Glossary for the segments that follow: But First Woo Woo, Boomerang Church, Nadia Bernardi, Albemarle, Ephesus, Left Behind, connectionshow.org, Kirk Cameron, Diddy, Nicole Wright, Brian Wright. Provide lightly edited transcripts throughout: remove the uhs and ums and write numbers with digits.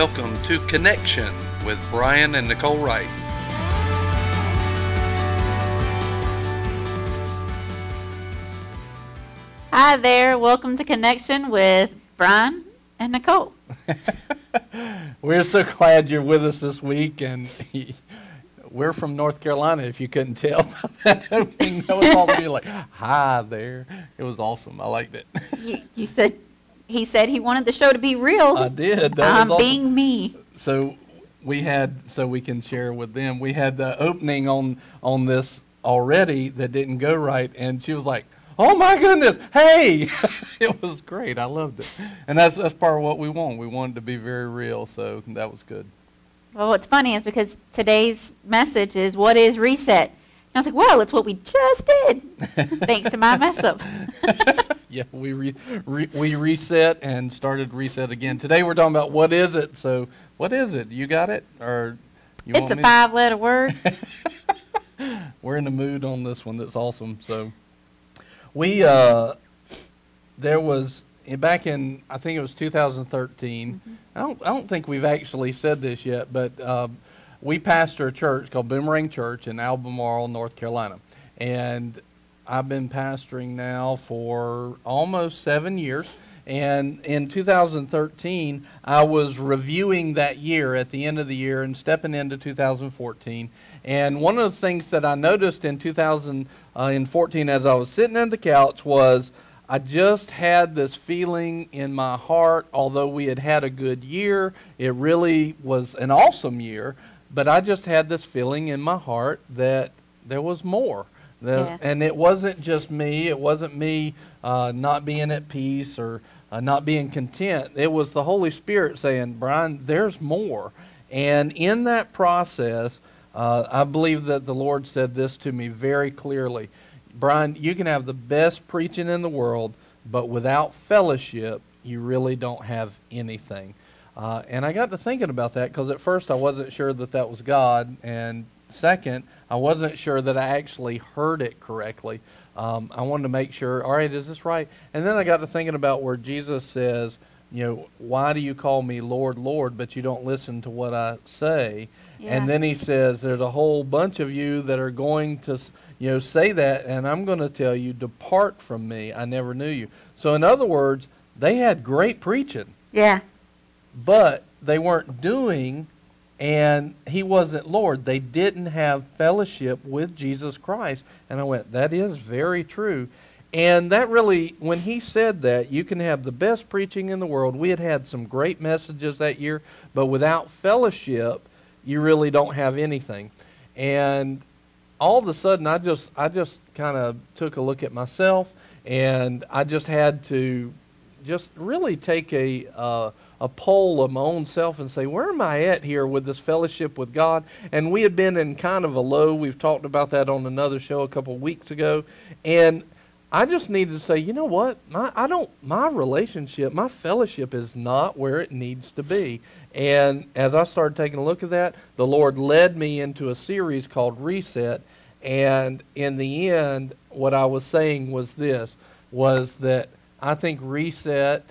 Welcome to Connection with Brian and Nicole Wright. Hi there. Welcome to Connection with Brian and Nicole. We're so glad you're with us this week, and we're from North Carolina, if you couldn't tell by that. We know it's all to be like, hi there. It was awesome. I liked it. You said... He said he wanted the show to be real. I did. I'm being me. So we can share with them. We had the opening on this already that didn't go right, and she was like, "Oh my goodness, hey!" It was great. I loved it, and that's part of what we want. We wanted to be very real, so that was good. Well, what's funny is because today's message is what is reset. And I was like, "Well, it's what we just did," thanks to my mess up. Yeah, we reset and started reset again. Today we're talking about what is it. So what is it? You got it? Or you it's want a 5-letter word. We're in the mood on this one. That's awesome. So we there was back in, I think it was 2013. Mm-hmm. I don't think we've actually said this yet, but we pastor a church called Boomerang Church in Albemarle, North Carolina, and I've been pastoring now for almost 7 years, and in 2013, I was reviewing that year at the end of the year and stepping into 2014, and one of the things that I noticed in 2014 as I was sitting on the couch was I just had this feeling in my heart, although we had had a good year, it really was an awesome year, but I just had this feeling in my heart that there was more. And it wasn't just me. It wasn't me not being at peace or not being content. It was the Holy Spirit saying, Brian, there's more. And in that process, I believe that the Lord said this to me very clearly. Brian, you can have the best preaching in the world, but without fellowship, you really don't have anything. And I got to thinking about that because at first I wasn't sure that that was God, and second, I wasn't sure that I actually heard it correctly. I wanted to make sure, all right, is this right? And then I got to thinking about where Jesus says, you know, why do you call me Lord, Lord, but you don't listen to what I say? Yeah. And then he says, there's a whole bunch of you that are going to, you know, say that, and I'm going to tell you, depart from me, I never knew you. So in other words, they had great preaching. Yeah. But they weren't doing and he wasn't Lord. They didn't have fellowship with Jesus Christ. And I went, that is very true. And that really, when he said that, you can have the best preaching in the world. We had some great messages that year, but without fellowship, you really don't have anything. And all of a sudden, I just kind of took a look at myself, and I just had to just really take a poll of my own self and say, where am I at here with this fellowship with God? And we had been in kind of a low. We've talked about that on another show a couple of weeks ago. And I just needed to say, you know what? My relationship, my fellowship is not where it needs to be. And as I started taking a look at that, the Lord led me into a series called Reset. And in the end, what I was saying was this, was that I think reset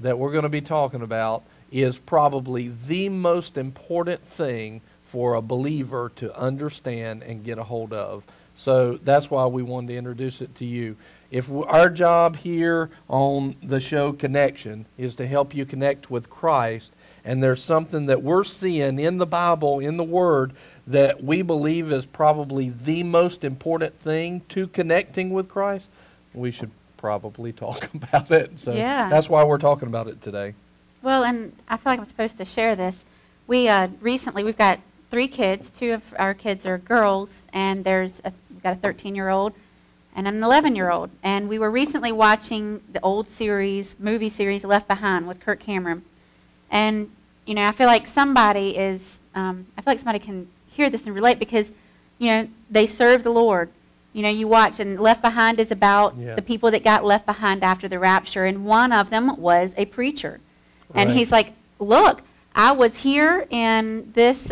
that we're going to be talking about is probably the most important thing for a believer to understand and get a hold of. So that's why we wanted to introduce it to you. If our job here on the show Connection is to help you connect with Christ, and there's something that we're seeing in the Bible, in the Word, that we believe is probably the most important thing to connecting with Christ, we should probably talk about it. So that's why we're talking about it today. Well, and I feel like I'm supposed to share this. We recently, we've got 3 kids. 2 of our kids are girls, and we've got a 13-year-old and an 11-year-old. And we were recently watching the old movie series, Left Behind with Kirk Cameron. And, you know, I feel like somebody can hear this and relate because, you know, they serve the Lord. You know, you watch, and Left Behind is about the people that got left behind after the rapture, and one of them was a preacher. Right. And he's like, look, I was here in this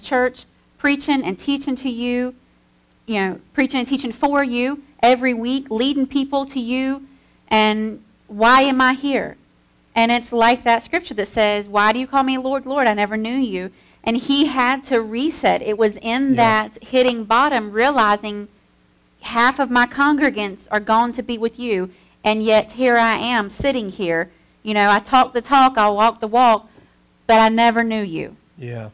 church preaching and teaching to you, you know, preaching and teaching for you every week, leading people to you, and why am I here? And it's like that scripture that says, why do you call me Lord, Lord? I never knew you. And he had to reset. It was in that hitting bottom, realizing half of my congregants are gone to be with you, and yet here I am sitting here. You know, I talk the talk, I walk the walk, but I never knew you. Yeah.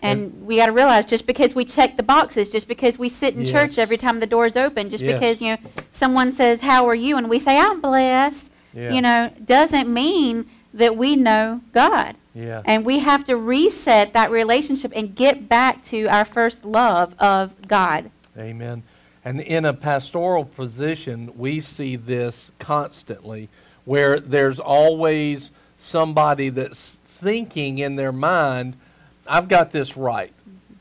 And we got to realize, just because we check the boxes, just because we sit in church every time the door's open, just because, you know, someone says, how are you? And we say, I'm blessed. Yeah. You know, doesn't mean that we know God. Yeah. And we have to reset that relationship and get back to our first love of God. Amen. And in a pastoral position, we see this constantly, where there's always somebody that's thinking in their mind, I've got this right.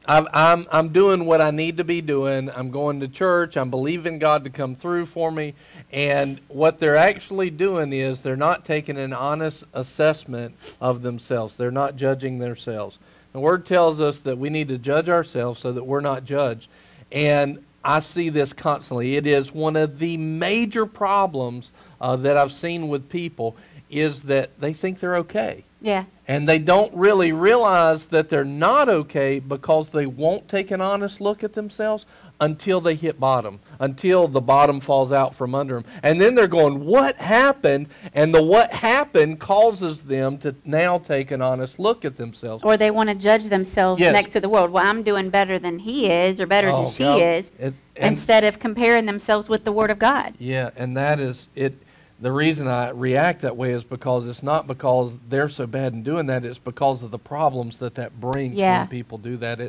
I'm doing what I need to be doing. I'm going to church. I'm believing God to come through for me. And what they're actually doing is they're not taking an honest assessment of themselves. They're not judging themselves. The Word tells us that we need to judge ourselves so that we're not judged. And I see this constantly. It is one of the major problems that I've seen with people, is that they think they're okay. Yeah. And they don't really realize that they're not okay, because they won't take an honest look at themselves until they hit bottom, until the bottom falls out from under them. And then they're going, what happened? And the what happened causes them to now take an honest look at themselves. Or they want to judge themselves next to the world. Well, I'm doing better than he is, or better than she is, instead of comparing themselves with the Word of God. Yeah, and that is it. The reason I react that way is because it's not because they're so bad in doing that. It's because of the problems that brings when people do that.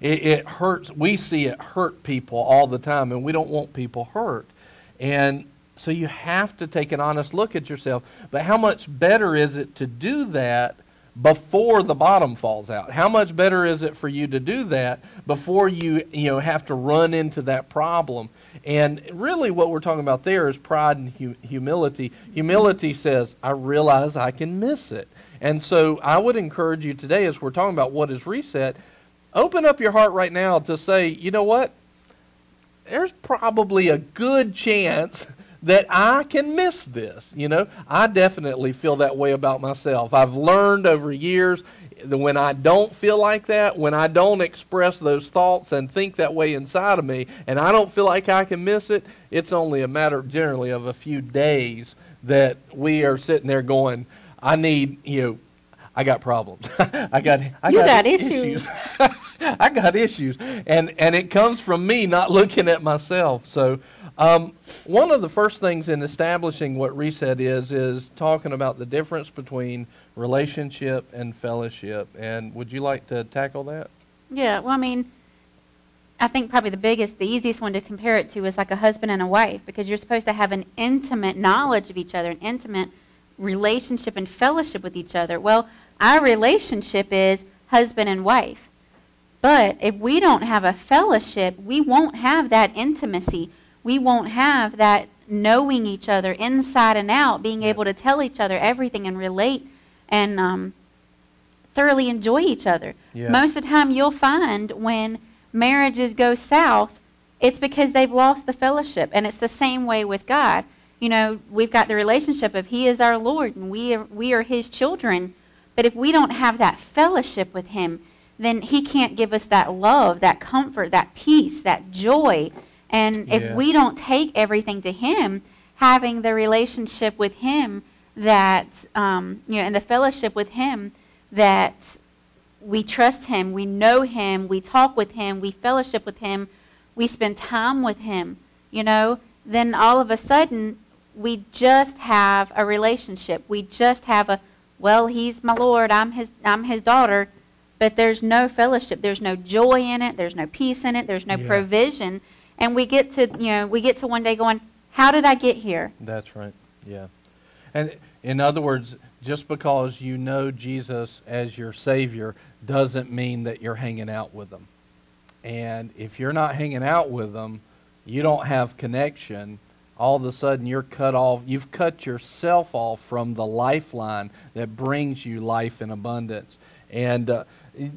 It hurts. We see it hurt people all the time, and we don't want people hurt. And so you have to take an honest look at yourself. But how much better is it to do that before the bottom falls out? How much better is it for you to do that before you have to run into that problem? And really what we're talking about there is pride and humility. Humility says, I realize I can miss it. And so I would encourage you today, as we're talking about what is reset, open up your heart right now to say, you know what? There's probably a good chance that I can miss this. You know, I definitely feel that way about myself. I've learned over years that when I don't feel like that, when I don't express those thoughts and think that way inside of me, and I don't feel like I can miss it, it's only a matter generally of a few days that we are sitting there going, I need, you know, I got problems. I got issues. I got issues. And it comes from me not looking at myself. So one of the first things in establishing what reset is talking about the difference between relationship and fellowship. And would you like to tackle that? Yeah, well, I mean, I think probably the easiest one to compare it to is like a husband and a wife, because you're supposed to have an intimate knowledge of each other, an intimate relationship and fellowship with each other. Well, our relationship is husband and wife. But if we don't have a fellowship, we won't have that intimacy. We won't have that knowing each other inside and out, being able to tell each other everything and relate and thoroughly enjoy each other. Yeah. Most of the time you'll find when marriages go south, it's because they've lost the fellowship. And it's the same way with God. You know, we've got the relationship of He is our Lord and we are His children. But if we don't have that fellowship with Him, then He can't give us that love, that comfort, that peace, that joy. And if we don't take everything to Him, having the relationship with Him that, you know, and the fellowship with Him that we trust Him, we know Him, we talk with Him, we fellowship with Him, we spend time with Him, you know, then all of a sudden we just have a relationship. We just have He's my Lord, I'm his daughter, but there's no fellowship. There's no joy in it. There's no peace in it. There's no provision. And we get to one day going, how did I get here? That's right. Yeah. And in other words, just because you know Jesus as your Savior doesn't mean that you're hanging out with Him. And if you're not hanging out with Him, you don't have connection. All of a sudden you're cut off. You've cut yourself off from the lifeline that brings you life in abundance. And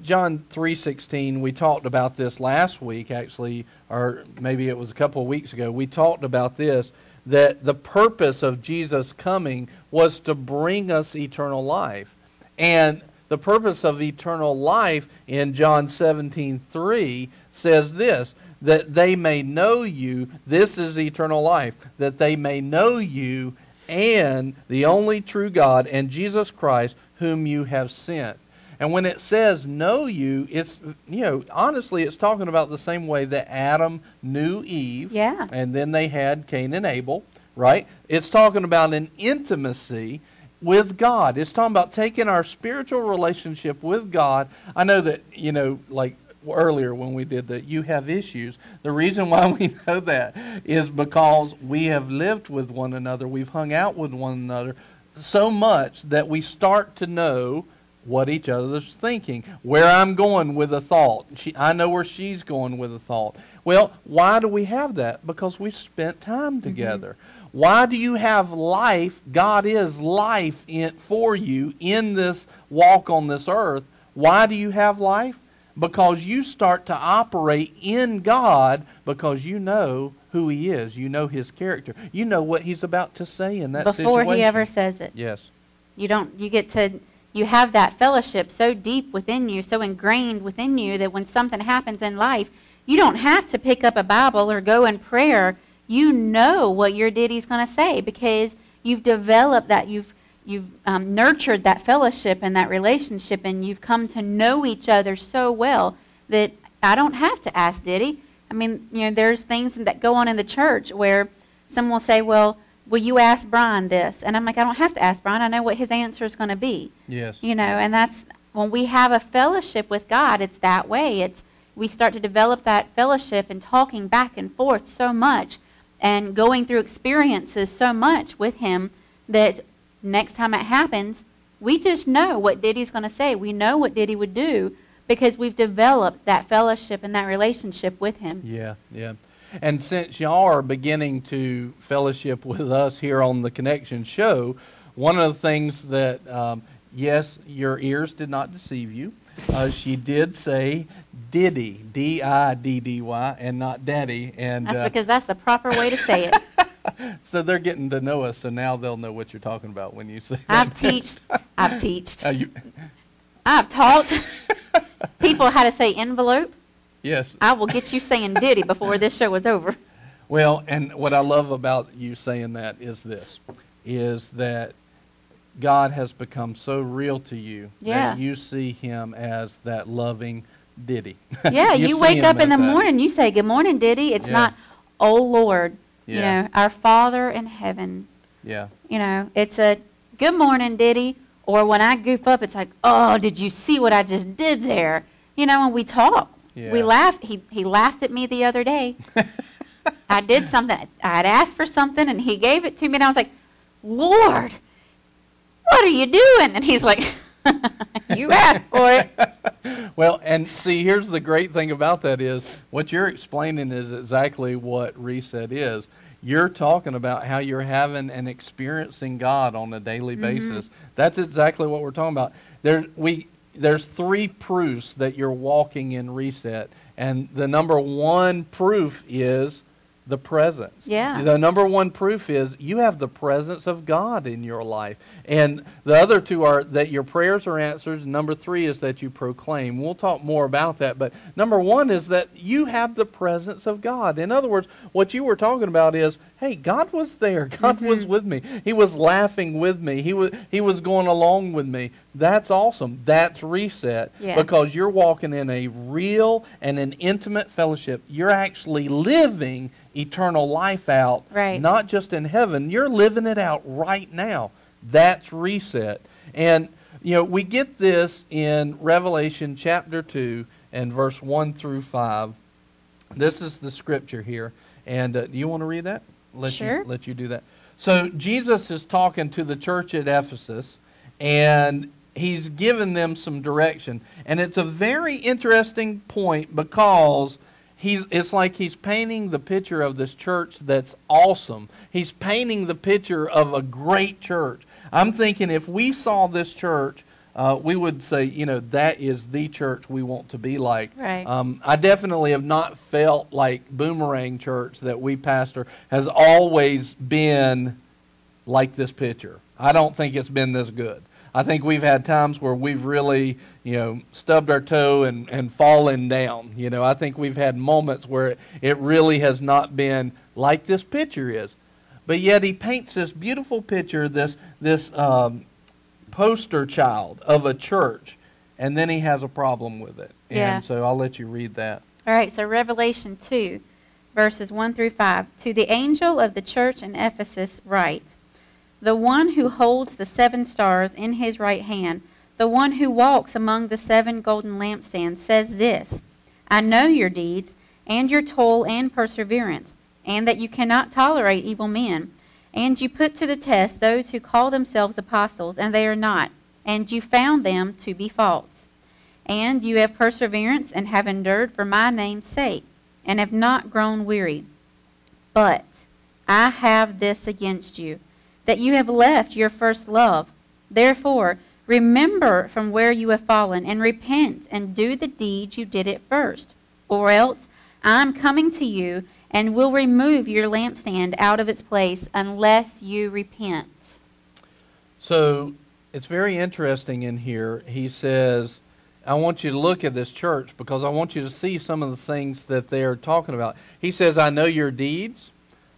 John 3:16, we talked about this last week, actually, or maybe it was a couple of weeks ago. We talked about this, that the purpose of Jesus coming was to bring us eternal life. And the purpose of eternal life in John 17:3 says this, that they may know you, this is eternal life, that they may know you and the only true God and Jesus Christ whom you have sent. And when it says know you, it's, you know, honestly, it's talking about the same way that Adam knew Eve. Yeah. And then they had Cain and Abel, right? It's talking about an intimacy with God. It's talking about taking our spiritual relationship with God. I know that, you know, like earlier when we did that, you have issues. The reason why we know that is because we have lived with one another. We've hung out with one another so much that we start to know what each other's thinking, where I'm going with a thought. I know where she's going with a thought. Well, why do we have that? Because we've spent time together. Mm-hmm. Why do you have life? God is life for you in this walk on this earth. Why do you have life? Because you start to operate in God because you know who He is. You know His character. You know what He's about to say in that situation. Before He ever says it. Yes. You have that fellowship so deep within you, so ingrained within you, that when something happens in life, you don't have to pick up a Bible or go in prayer. You know what your Diddy's going to say because you've developed that, you've nurtured that fellowship and that relationship, and you've come to know each other so well that I don't have to ask Diddy. I mean, you know, there's things that go on in the church where some will say, well, will you ask Brian this? And I'm like, I don't have to ask Brian. I know what his answer is going to be. Yes. You know, and that's when we have a fellowship with God, it's that way. It's we start to develop that fellowship and talking back and forth so much and going through experiences so much with Him that next time it happens, we just know what Diddy's going to say. We know what Diddy would do because we've developed that fellowship and that relationship with Him. Yeah, yeah. And since y'all are beginning to fellowship with us here on the Connection Show, one of the things that, yes, your ears did not deceive you. She did say Diddy, D-I-D-D-Y, and not Daddy. And that's because that's the proper way to say it. So they're getting to know us, so now they'll know what you're talking about when you say that. I've taught I've taught people how to say envelope. Yes. I will get you saying Diddy before this show is over. Well, and what I love about you saying that is this, is that God has become so real to you that you see Him as that loving Diddy. Yeah, you wake up in the morning, you say, good morning, Diddy. It's not, oh, Lord, you know, our Father in heaven. Yeah. You know, it's a good morning, Diddy. Or when I goof up, it's like, oh, did you see what I just did there? You know, and we talk. Yeah. We laughed. He laughed at me the other day. I did something. I'd asked for something, and he gave it to me, and I was like, Lord, what are you doing? And he's like, you asked for it. Well, and see, here's the great thing about that is what you're explaining is exactly what reset is. You're talking about how you're having and experiencing God on a daily basis. That's exactly what we're talking about. There's three proofs that you're walking in reset. And the number one proof is the presence. Yeah. The number one proof is you have the presence of God in your life. And the other two are that your prayers are answered. Number three is that you proclaim. We'll talk more about that. But number one is that you have the presence of God. In other words, what you were talking about is, hey, God was there. God was with me. He was laughing with me. He was going along with me. That's awesome. That's reset because you're walking in a real and an intimate fellowship. You're actually living eternal life out, not just in heaven. You're living it out right now. That's reset. And, you know, we get this in Revelation chapter 2 and verse 1 through 5. This is the scripture here. And do you want to read that? Let you do that. So Jesus is talking to the church at Ephesus, and he's given them some direction. And it's a very interesting point because it's like he's painting the picture of this church that's awesome. He's painting the picture of a great church. I'm thinking if we saw this church we would say, you know, that is the church we want to be like. Right. I definitely have not felt like Boomerang Church that we pastor has always been like this picture. I don't think it's been this good. I think we've had times where we've really, you know, stubbed our toe and fallen down. You know, I think we've had moments where it really has not been like this picture is. But yet he paints this beautiful picture, this poster child of a church, and then he has a problem with it. Yeah. And so I'll let you read that. All right, so Revelation 2, verses 1 through 5. To the angel of the church in Ephesus write, the one who holds the seven stars in his right hand, the one who walks among the seven golden lampstands, says this, I know your deeds, and your toil and perseverance, and that you cannot tolerate evil men. And you put to the test those who call themselves apostles, and they are not, and you found them to be false. And you have perseverance, and have endured for my name's sake, and have not grown weary. But I have this against you, that you have left your first love. Therefore, remember from where you have fallen, and repent, and do the deeds you did at first. Or else I am coming to you, and will remove your lampstand out of its place, unless you repent. So, it's very interesting in here. He says, I want you to look at this church, because I want you to see some of the things that they are talking about. He says, I know your deeds,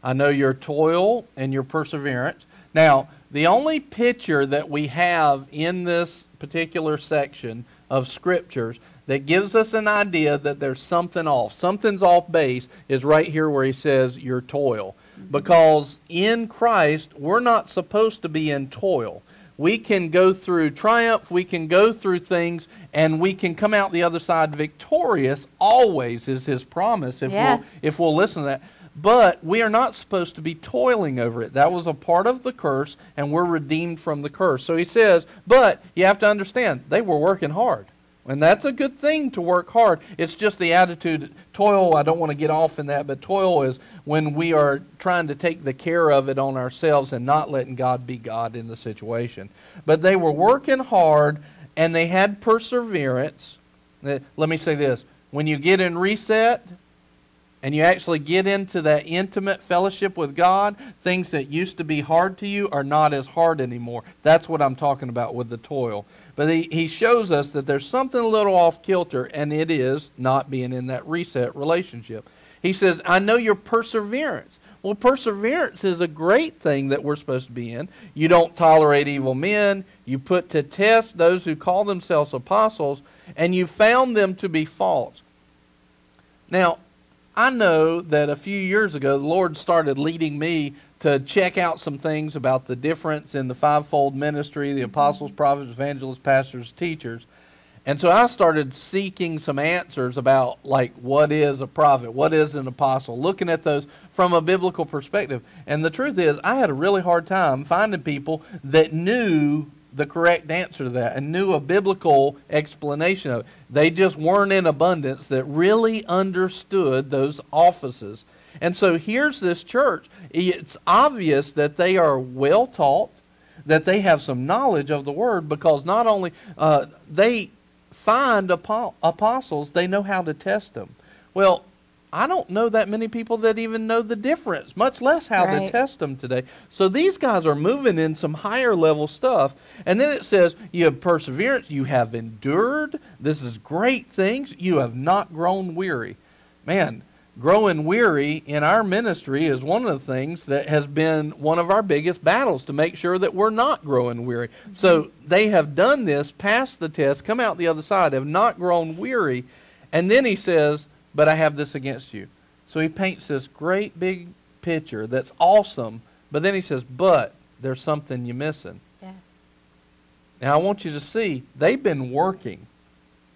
I know your toil, and your perseverance. Now, the only picture that we have in this particular section of scriptures that gives us an idea that there's something off, something's off base, is right here where he says your toil. Because in Christ, we're not supposed to be in toil. We can go through triumph, we can go through things, and we can come out the other side victorious, always is his promise, if we'll listen to that. But we are not supposed to be toiling over it. That was a part of the curse, and we're redeemed from the curse. So he says, but you have to understand, they were working hard. And that's a good thing to work hard. It's just the attitude, toil, I don't want to get off in that, but toil is when we are trying to take the care of it on ourselves and not letting God be God in the situation. But they were working hard, and they had perseverance. Let me say this. When you get in reset, and you actually get into that intimate fellowship with God, things that used to be hard to you are not as hard anymore. That's what I'm talking about with the toil. But he shows us that there's something a little off kilter, and it is not being in that reset relationship. He says, I know your perseverance. Well, perseverance is a great thing that we're supposed to be in. You don't tolerate evil men. You put to test those who call themselves apostles, and you found them to be false. Now, I know that a few years ago, the Lord started leading me to check out some things about the difference in the fivefold ministry, the apostles, prophets, evangelists, pastors, teachers. And so I started seeking some answers about, like, what is a prophet? What is an apostle? Looking at those from a biblical perspective. And the truth is, I had a really hard time finding people that knew the correct answer to that and knew a biblical explanation of it. They just weren't in abundance that really understood those offices. And so here's this church. It's obvious that they are well taught, that they have some knowledge of the Word, because not only they find apostles, they know how to test them. Well, I don't know that many people that even know the difference, much less how to test them today. So these guys are moving in some higher level stuff. And then it says, you have perseverance, you have endured. This is great things. You have not grown weary. Man, growing weary in our ministry is one of the things that has been one of our biggest battles, to make sure that we're not growing weary. Mm-hmm. So they have done this, passed the test, come out the other side, have not grown weary. And then he says, but I have this against you. So he paints this great big picture that's awesome, but then he says, but there's something you're missing. Yeah. Now I want you to see, they've been working.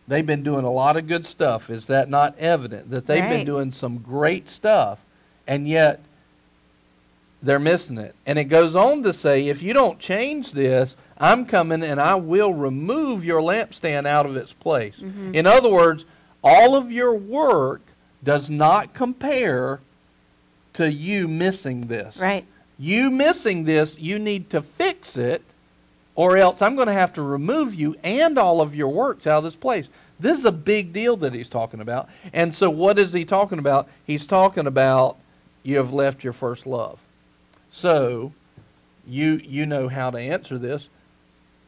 They've been doing a lot of good stuff. Is that not evident? That they've been doing some great stuff, and yet they're missing it. And it goes on to say, if you don't change this, I'm coming and I will remove your lampstand out of its place. Mm-hmm. In other words, all of your work does not compare to you missing this. Right. You missing this, you need to fix it, or else I'm going to have to remove you and all of your works out of this place. This is a big deal that he's talking about. And so what is he talking about? He's talking about you have left your first love. So you know how to answer this.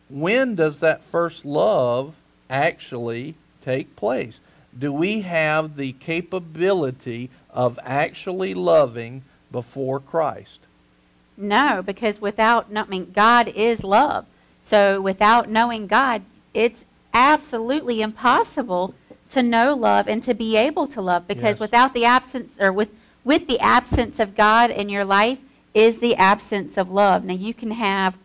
When does that first love actually take place? Do we have the capability of actually loving before Christ? No, because God is love. So without knowing God, it's absolutely impossible to know love and to be able to love, because yes. Without the absence, or with the absence of God in your life is the absence of love. Now you can have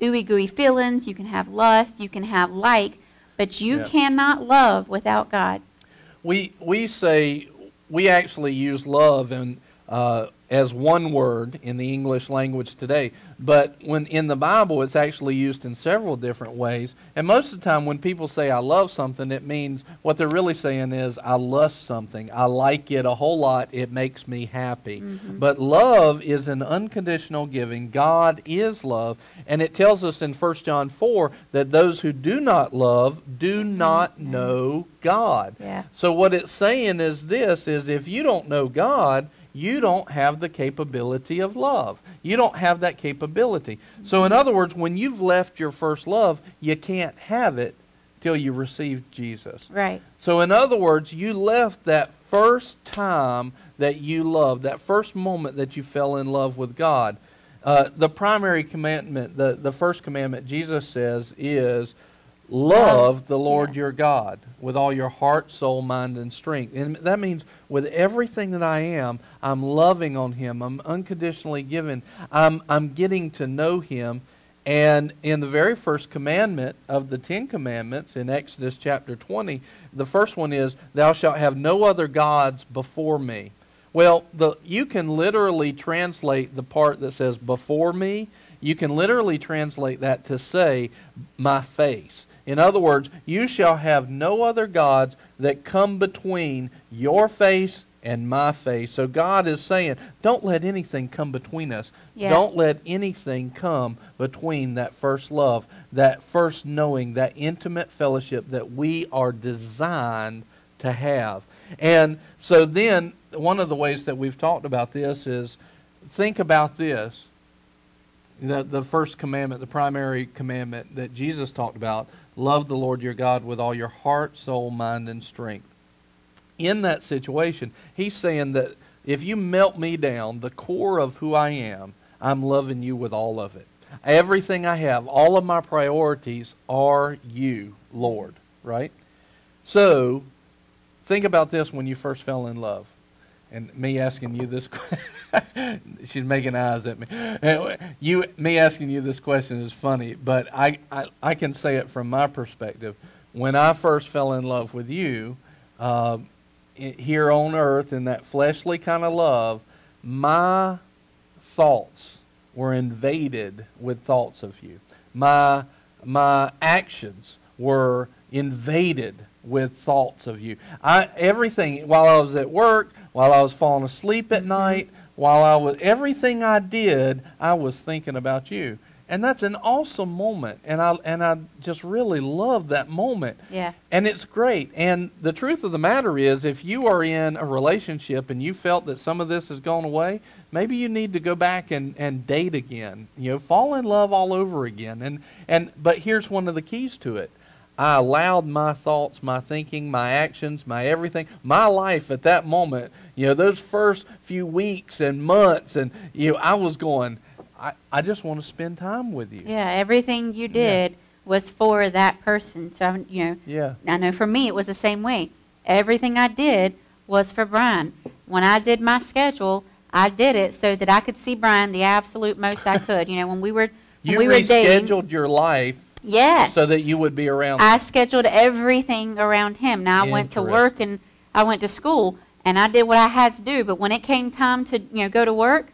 ooey gooey feelings, you can have lust, you can have but you yeah. cannot love without God. We actually use love as one word in the English language today, but when in the Bible it's actually used in several different ways. And most of the time when people say I love something, it means what they're really saying is I lust something. I like it a whole lot. It makes me happy. Mm-hmm. But love is an unconditional giving. God is love. And it tells us in 1 John 4 that those who do not love do not know God. Yeah. So what it's saying is this, is if you don't know God, you don't have the capability of love. You don't have that capability. So in other words, when you've left your first love, you can't have it till you receive Jesus. Right. So in other words, you left that first time that you loved, that first moment that you fell in love with God. The primary commandment, the first commandment Jesus says is, love the Lord your God with all your heart, soul, mind, and strength. And that means with everything that I am, I'm loving on Him. I'm unconditionally giving. I'm getting to know Him. And in the very first commandment of the 10 commandments in Exodus chapter 20, the first one is, thou shalt have no other gods before me. Well, you can literally translate the part that says before me, you can literally translate that to say my face. In other words, you shall have no other gods that come between your face and my face. So God is saying, don't let anything come between us. Yeah. Don't let anything come between that first love, that first knowing, that intimate fellowship that we are designed to have. And so then, one of the ways that we've talked about this is, think about this. The first commandment, the primary commandment that Jesus talked about, love the Lord your God with all your heart, soul, mind, and strength. In that situation, he's saying that if you melt me down, the core of who I am, I'm loving you with all of it. Everything I have, all of my priorities are you, Lord, right? So, think about this when you first fell in love. And me asking you this question, she's making eyes at me. Anyway, me asking you this question is funny, but I can say it from my perspective. When I first fell in love with you, here on earth in that fleshly kind of love, my thoughts were invaded with thoughts of you. My actions were invaded with thoughts of you. Everything, while I was at work, while I was falling asleep at night, everything I did, I was thinking about you. And that's an awesome moment. And I just really love that moment. Yeah. And it's great. And the truth of the matter is, if you are in a relationship and you felt that some of this has gone away, maybe you need to go back and date again. You know, fall in love all over again. But here's one of the keys to it. I allowed my thoughts, my thinking, my actions, my everything, my life at that moment, you know, those first few weeks and months, and, you know, I was going, I just want to spend time with you. Yeah, everything you did was for that person. So, you know, I know for me it was the same way. Everything I did was for Brian. When I did my schedule, I did it so that I could see Brian the absolute most I could. You know, when we were rescheduled your life. Yes. So that you would be around him. I scheduled everything around him. Now, I went to work and I went to school and I did what I had to do. But when it came time to, you know, go to work,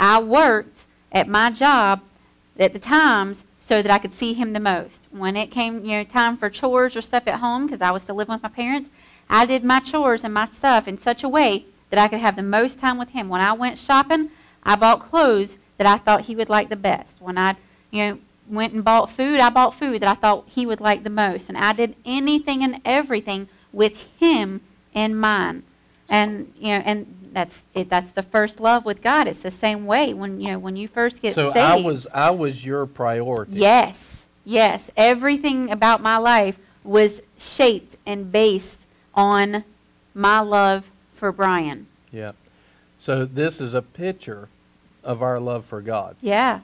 I worked at my job at the times so that I could see him the most. When it came, you know, time for chores or stuff at home, because I was still living with my parents, I did my chores and my stuff in such a way that I could have the most time with him. When I went shopping, I bought clothes that I thought he would like the best. When I, you know, went and bought food. I bought food that I thought he would like the most. And I did anything and everything with him in mind. And, you know, and that's it. That's the first love with God. It's the same way when, you know, when you first get saved. So I was your priority. Yes. Yes. Everything about my life was shaped and based on my love for Brian. Yeah. So this is a picture of our love for God. Yeah.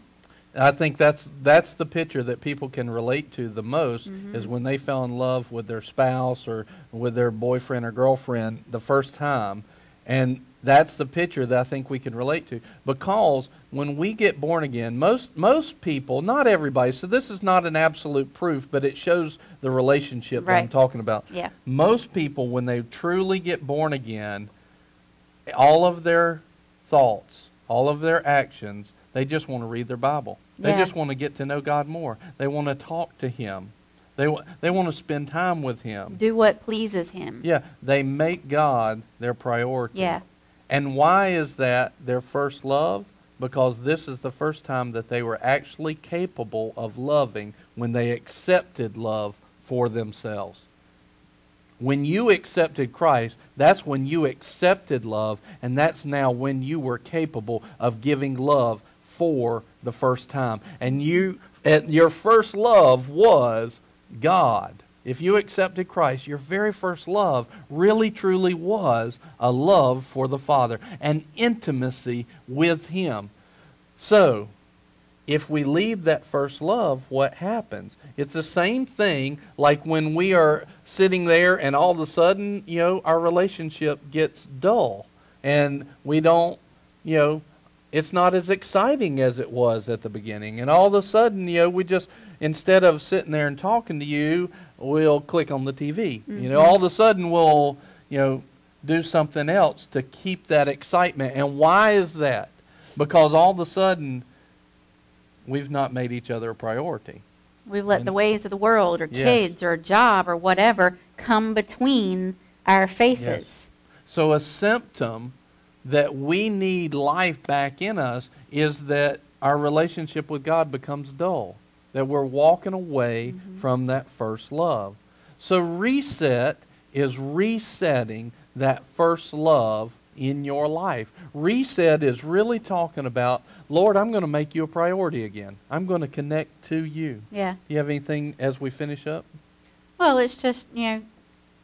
I think that's the picture that people can relate to the most, mm-hmm. is when they fell in love with their spouse or with their boyfriend or girlfriend the first time. And that's the picture that I think we can relate to, because when we get born again, most people, not everybody, so this is not an absolute proof, but it shows the relationship right. that I'm talking about. Yeah. Most people, when they truly get born again, all of their thoughts, all of their actions, they just want to read their Bible. They yeah. just want to get to know God more. They want to talk to Him. They want to spend time with Him. Do what pleases Him. Yeah, they make God their priority. Yeah. And why is that their first love? Because this is the first time that they were actually capable of loving, when they accepted love for themselves. When you accepted Christ, that's when you accepted love, and that's now when you were capable of giving love for the first time. And your first love was God. If you accepted Christ, your very first love really truly was a love for the Father, an intimacy with Him. So, if we leave that first love, what happens? It's the same thing like when we are sitting there and all of a sudden, you know, our relationship gets dull. And we don't, you know, it's not as exciting as it was at the beginning. And all of a sudden, you know, we just, instead of sitting there and talking to you, we'll click on the TV. Mm-hmm. You know, all of a sudden we'll, you know, do something else to keep that excitement. And why is that? Because all of a sudden we've not made each other a priority. We've let the ways of the world or yes. kids or a job or whatever come between our faces. Yes. So a symptom that we need life back in us is that our relationship with God becomes dull, that we're walking away mm-hmm. from that first love. So reset is resetting that first love in your life. Reset is really talking about, Lord, I'm going to make you a priority again. I'm going to connect to you. Yeah. Do you have anything as we finish up? Well, it's just, you know,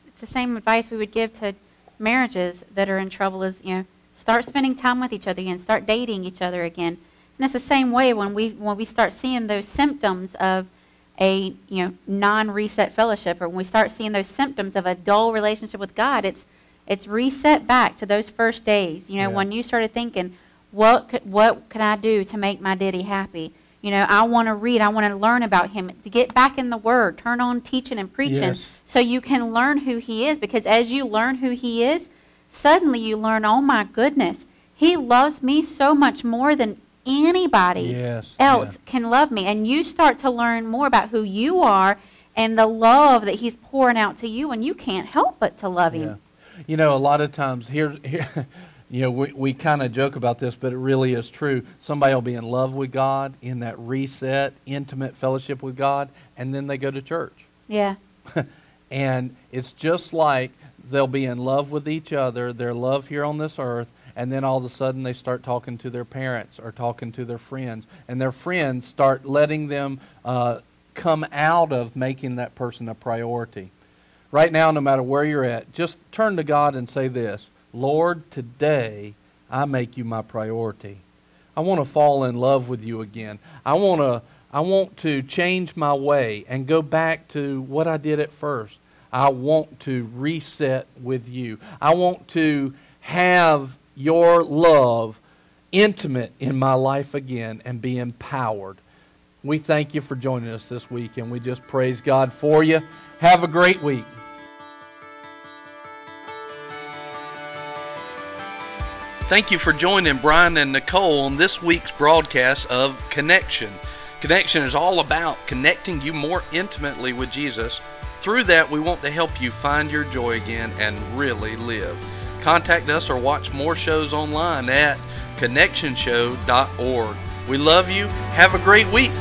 it's the same advice we would give to marriages that are in trouble is, you know, start spending time with each other again. Start dating each other again. And it's the same way when we start seeing those symptoms of a, you know, non-reset fellowship, or when we start seeing those symptoms of a dull relationship with God, it's reset back to those first days. You know, yeah. when you started thinking, what can I do to make my daddy happy? You know, I want to read. I want to learn about him. To get back in the Word. Turn on teaching and preaching yes. so you can learn who he is. Because as you learn who he is, suddenly you learn, oh, my goodness, he loves me so much more than anybody yes. else yeah. can love me. And you start to learn more about who you are and the love that he's pouring out to you. And you can't help but to love yeah. him. You know, a lot of times here you know, we kind of joke about this, but it really is true. Somebody will be in love with God, in that reset, intimate fellowship with God, and then they go to church. Yeah. And it's just like they'll be in love with each other, their love here on this earth, and then all of a sudden they start talking to their parents or talking to their friends, and their friends start letting them come out of making that person a priority. Right now, no matter where you're at, just turn to God and say this, Lord, today I make you my priority. I want to fall in love with you again. I want to change my way and go back to what I did at first. I want to reset with you. I want to have your love intimate in my life again and be empowered. We thank you for joining us this week, and we just praise God for you. Have a great week. Thank you for joining Brian and Nicole on this week's broadcast of Connection. Connection is all about connecting you more intimately with Jesus. Through that, we want to help you find your joy again and really live. Contact us or watch more shows online at connectionshow.org. We love you. Have a great week.